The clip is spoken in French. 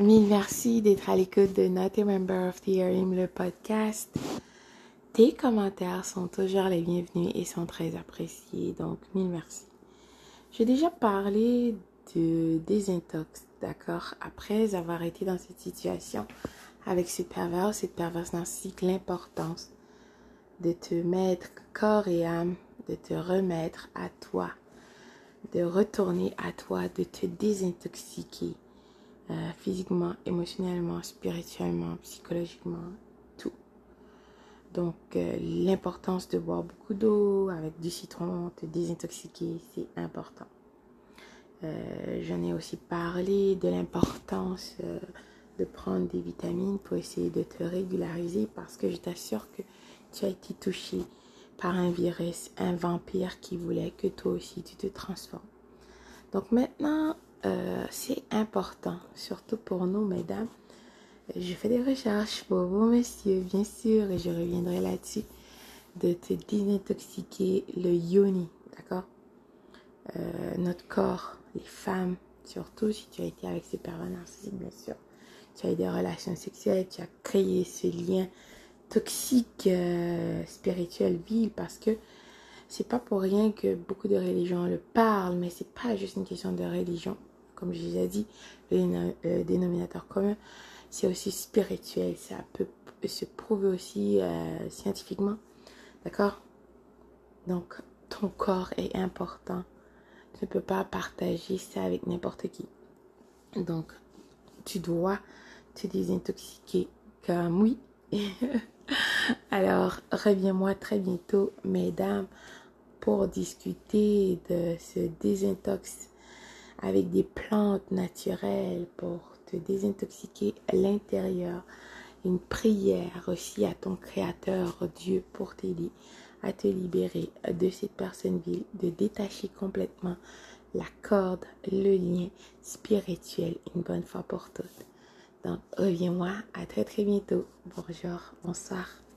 Mille merci d'être à l'écoute de Not A Member Of The Arim, le podcast. Tes commentaires sont toujours les bienvenus et sont très appréciés, donc mille merci. J'ai déjà parlé de désintox, d'accord? Après avoir été dans cette situation avec cette perverse narcissique, l'importance de te mettre corps et âme, de te remettre à toi, de retourner à toi, de te désintoxiquer. Physiquement, émotionnellement, spirituellement, psychologiquement, tout. Donc, l'importance de boire beaucoup d'eau avec du citron, te désintoxiquer, c'est important. J'en ai aussi parlé de l'importance de prendre des vitamines pour essayer de te régulariser, parce que je t'assure que tu as été touché par un virus, un vampire qui voulait que toi aussi tu te transformes. Donc maintenant, c'est important, surtout pour nous, mesdames. Je fais des recherches pour vous, messieurs, bien sûr, et je reviendrai là-dessus, de te désintoxiquer le yoni, d'accord? Notre corps, les femmes, surtout si tu as été avec ces pervers narcissiques, bien sûr. Tu as eu des relations sexuelles, tu as créé ce lien toxique, spirituel, vil, parce que c'est pas pour rien que beaucoup de religions le parlent, mais c'est pas juste une question de religion. Comme je l'ai dit, le dénominateur commun, c'est aussi spirituel. Ça peut se prouver aussi scientifiquement. D'accord? Donc, ton corps est important. Tu ne peux pas partager ça avec n'importe qui. Donc, tu dois te désintoxiquer comme oui. Alors, reviens-moi très bientôt, mesdames, pour discuter de ce désintox avec des plantes naturelles pour te désintoxiquer à l'intérieur. Une prière aussi à ton créateur, Dieu, pour t'aider à te libérer de cette personne vile, de détacher complètement la corde, le lien spirituel, une bonne fois pour toutes. Donc, reviens-moi à très bientôt. Bonjour, bonsoir.